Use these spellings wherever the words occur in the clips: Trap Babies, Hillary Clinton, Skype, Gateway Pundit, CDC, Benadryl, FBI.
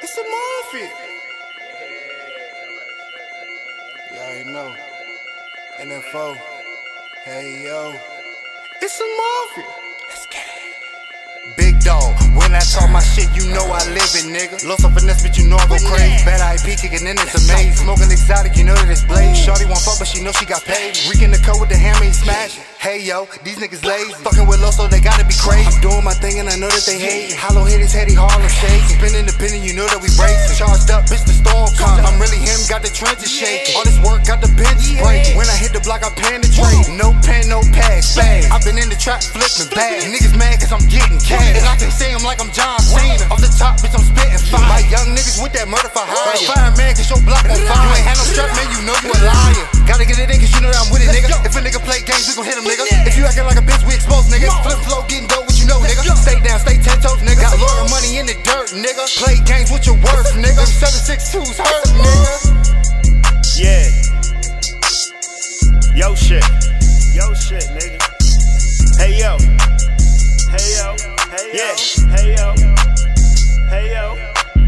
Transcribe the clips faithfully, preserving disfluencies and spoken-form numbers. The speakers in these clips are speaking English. It's a Morphe. You already know. N F O. Hey yo. It's a Morphe. Let's get it. Big dog. When I talk my shit, you know I live it, nigga. Lost on finesse, but you know I go crazy. Bad I P kicking in, it's amazing. Smoking exotic, you know that it's blazing. Shorty won't fuck, but she know she got paid. Reeking the code with the hammer, he smashing. Hey yo, these niggas lazy. Fucking with Loso, they gotta be crazy. I'm doing my thing and I know that they hate. Hollow hitters, Hetty Harlem shaking. Spinning the pin and you know that we racing. Charged up, bitch, the storm coming. I'm really him, got the trenches shaking. All this work, got the benches breaking. When I hit the block, I pan the trade. No pen, no pass, fast. I've been in the trap, flipping back. Niggas mad cause I'm getting cash. And I can say I'm like I'm John Cena. Off the top, bitch, I'm spitting fire. My young niggas with that murder for hire. Fireman, cause your block on fire. You ain't had no strap, man, you know you a liar. Gotta get it in cause you know that I'm with it, nigga. If a nigga play games, we gon' hit him, nigga. If you acting like a bitch, we expose, nigga. Flip flow, getting dope, what you know, nigga. Stay down, stay ten toes, nigga. Got a lot of money in the dirt, nigga. Play games with your worth, nigga. seven six two's hurt, nigga. Yeah. Yo shit. Yo shit, nigga. Hey yo. Hey yo. Hey yo. Yeah. Hey yo. Hey yo.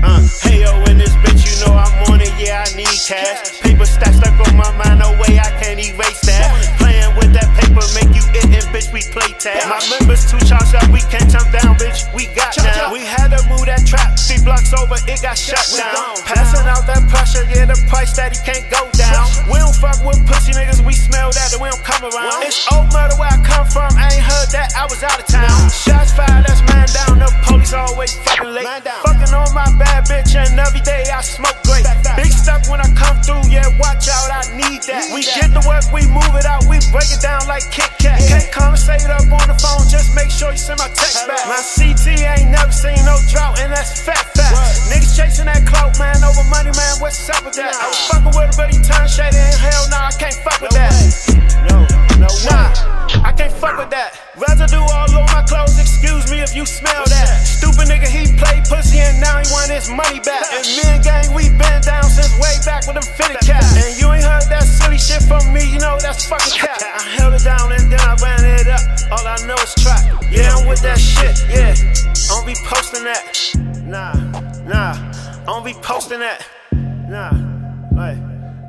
Uh, hey yo, in this bitch, you know I'm on it, yeah, I need cash. Paper stacks stuck on my mind, no way I can't erase that. Playing with that paper, make you ittin', bitch, we play tag. My members too charged up, we can't jump down, bitch, we got now. We had to move that trap, three blocks over, it got shut down. Passing out that pressure, yeah, the price that he can't go down. We don't fuck with pussy niggas, we smell that, and we don't come around. It's old murder where I come from, I ain't heard that, I was out of town. Shots fired, that's man down, the police always fucking late. Fucking on my back. Bitch, and every day I smoke great. Big stuff when I come through, yeah, watch out, I need that. We get to work, we move it out, we break it down like Kit Kat. Can't conversate up on the phone, just make sure you send my text back. My C T ain't never seen no drought, and that's fat facts. Niggas chasing that clout, man, over money, man, what's up with that? I was fucking with a buddy, turn shaded, and hell nah, I can't fuck with that. No, no, nah, I can't fuck with that. Residue all over my clothes, excuse me if you smell that. Stupid nigga, he played pussy and now he want his money back. And me and gang, we been down since way back with them fitted cap. And you ain't heard that silly shit from me, you know that's fucking cap. I held it down and then I ran it up, all I know is trap. Yeah, I'm with that shit, yeah, I don't be posting that. Nah, nah, I don't be posting that. Nah, like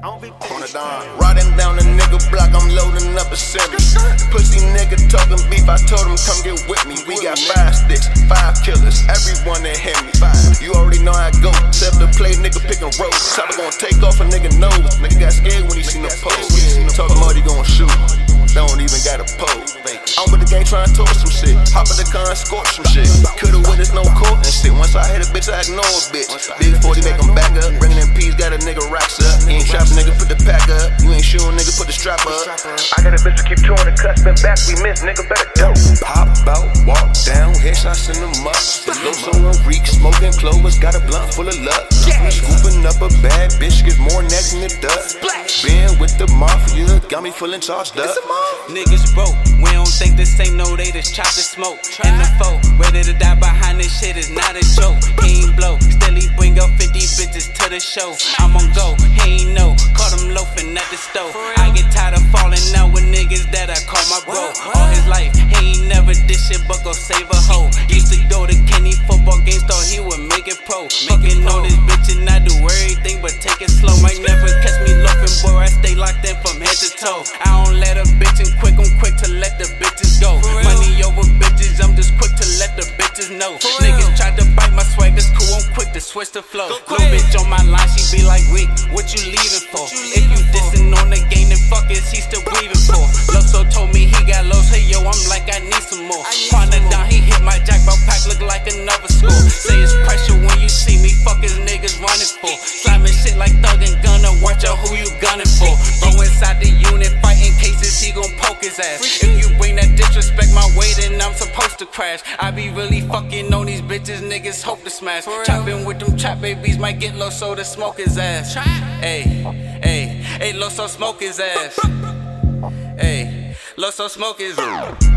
I don't be on the dime. Riding down the nigga block, I'm loading up a series. Pussy nigga talking beef, I told him come get with me. We got five sticks, five killers, everyone that hit me. You already know I go, except to play nigga pick and roll. Chopper gon' take off a nigga nose. Nigga got scared when he seen the pole. Talking about he gon' shoot, don't even got a pole. I'm with the gang trying to talk some shit. Hop in the car and scorch some shit. Coulda witnessed no court and shit. Once I hit a bitch, I ignore a bitch. Big forty make him back up. Bringing in peas, got a nigga racks up. He ain't trapping. Nigga put the pack up, you ain't shooting, nigga put the strap up. I got a bitch to keep two on the cuss, been back, we miss, nigga better go. Pop out, walk down, headshots in the muck. Loso and Reek, smoking clovers, got a blunt full of luck. Yeah. We scooping up a bad bitch, get more neck than the duck. Been with the mafia, got me full and charged up. Niggas broke, we don't think this ain't no, they just chop the smoke. In the foe, ready to die behind this shit is not a joke. He ain't blow, still he bring up fifty bitches to the show. I'm on go, he ain't know. Caught him loafing at the stove. I get tired of falling out with niggas that I call my bro. All his life, he ain't never did shit but go save a hoe. Used to go to Kenny football games, thought he would make it pro. Fucking on this bitch and I do everything but take it slow. Might never catch me loafing, boy, I stay locked in from head to toe. I don't let a bitch in quick, I'm quick to let the bitches go. Money over bitches, I'm just quick to let the bitches know. Niggas tried to bite my swag, that's cool, I'm quick to switch the flow. Little bitch on my line, she be like, Rick, what you leaving? You if you dissing on the game, then fuck is he still breathing for? Loso told me he got lost, hey yo, I'm like I need some more. Partner down, he hit my jackpot pack, look like another score. Say it's pressure when you see me, fuck his niggas running for. Slamming shit like thug and gunner, watch out who you gunning for. Bro inside the unit, fighting cases, he gon' poke his ass. If you bring that disrespect my way, then I'm supposed to crash. I be really fucking on these bitches, niggas hope to smash. Chopping with them trap babies, might get Loso to smoke his ass. Ayy. Hey, hey, Loso smoke his ass. Hey, Loso smoke his ass.